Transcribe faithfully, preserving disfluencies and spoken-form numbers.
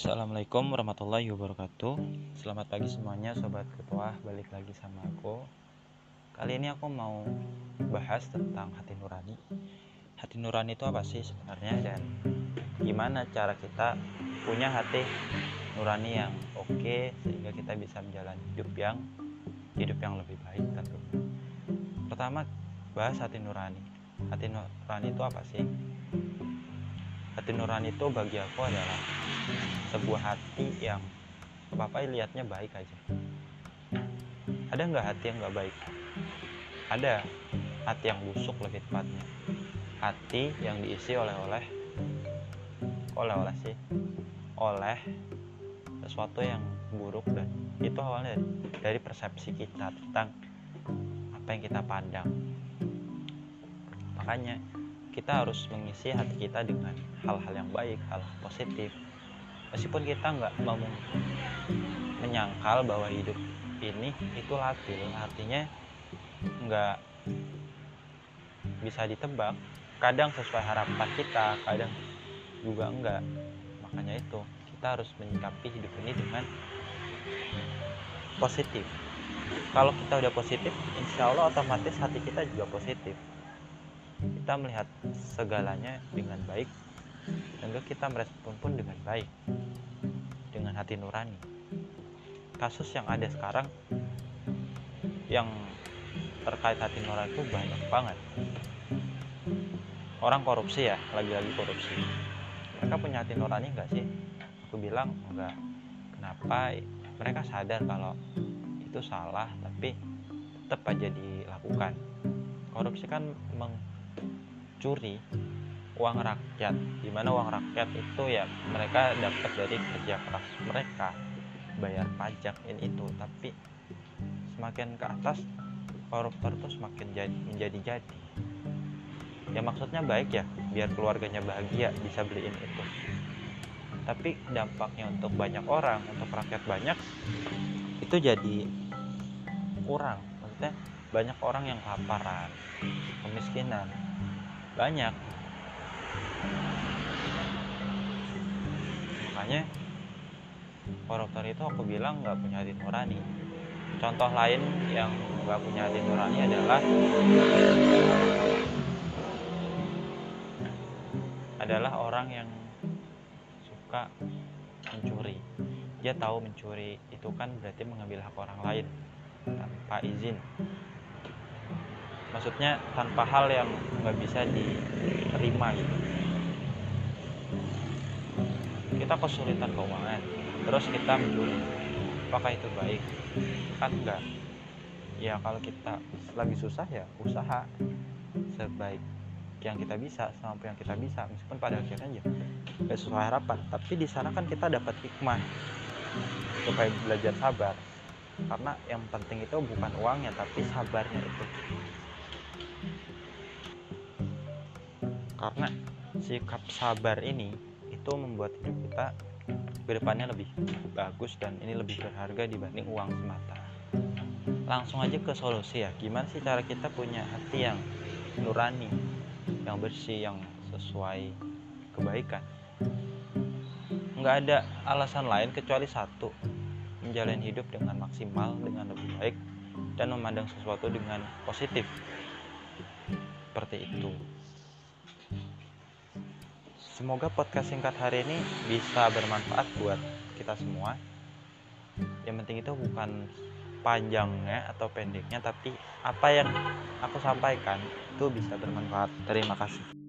Assalamualaikum warahmatullahi wabarakatuh. Selamat pagi semuanya Sobat Ketua, balik lagi sama aku. Kali ini aku mau bahas tentang hati nurani. Hati nurani itu apa sih sebenarnya, dan gimana cara kita punya hati nurani yang oke sehingga kita bisa menjalani hidup yang hidup yang lebih baik tentunya. Pertama, bahas hati nurani. Hati nurani itu apa sih? Hati nurani itu bagi aku adalah sebuah hati yang apa-apa lihatnya baik aja. Ada nggak hati yang nggak baik? Ada, hati yang busuk lebih tepatnya. Hati yang diisi oleh-oleh, oleh-oleh sih, oleh sesuatu yang buruk, dan itu awalnya dari, dari persepsi kita tentang apa yang kita pandang. Makanya kita harus mengisi hati kita dengan hal-hal yang baik, hal-hal positif. Meskipun kita nggak mau menyangkal bahwa hidup ini itu labil, artinya nggak bisa ditebak. Kadang sesuai harapan kita, kadang juga enggak. Makanya itu, kita harus menyikapi hidup ini dengan positif. Kalau kita udah positif, insya Allah otomatis hati kita juga positif. Kita melihat segalanya dengan baik, dan kita merespon pun dengan baik, dengan hati nurani. Kasus yang ada sekarang yang terkait hati nurani itu banyak banget. Orang korupsi ya, lagi-lagi korupsi. Mereka punya hati nurani nggak sih? Aku bilang enggak. Kenapa? Mereka sadar kalau itu salah, tapi tetap aja dilakukan. Korupsi kan meng curi uang rakyat, dimana uang rakyat itu ya mereka dapat dari kerja keras mereka, bayar pajak ini itu. Tapi semakin ke atas koruptor itu semakin jadi, menjadi-jadi. Ya maksudnya baik ya, biar keluarganya bahagia bisa beliin itu, tapi dampaknya untuk banyak orang, untuk rakyat banyak itu jadi kurang. Maksudnya banyak orang yang kelaparan, kemiskinan banyak. Makanya koruptor itu aku bilang nggak punya hati nurani. Contoh lain yang nggak punya hati nurani adalah adalah orang yang suka mencuri. Dia tahu mencuri itu kan berarti mengambil hak orang lain tanpa izin. Maksudnya tanpa hal yang nggak bisa diterima gitu. Kita kesulitan keuangan, terus kita mencuri. Apakah itu baik? Kan enggak. Ya kalau kita lagi susah ya usaha sebaik yang kita bisa, sampai yang kita bisa. Meskipun pada akhirnya ya nggak sesuai harapan, tapi di sana kan kita dapat hikmah supaya belajar sabar. Karena yang penting itu bukan uangnya, tapi sabarnya itu. Karena sikap sabar ini itu membuat hidup kita ke depannya lebih bagus, dan ini lebih berharga dibanding uang semata. Langsung aja ke solusi ya. Gimana sih cara kita punya hati yang nurani, yang bersih, yang sesuai kebaikan? Nggak ada alasan lain kecuali satu, menjalani hidup dengan maksimal, dengan lebih baik, dan memandang sesuatu dengan positif. Seperti itu. Semoga podcast singkat hari ini bisa bermanfaat buat kita semua. Yang penting itu bukan panjangnya atau pendeknya, tapi apa yang aku sampaikan itu bisa bermanfaat. Terima kasih.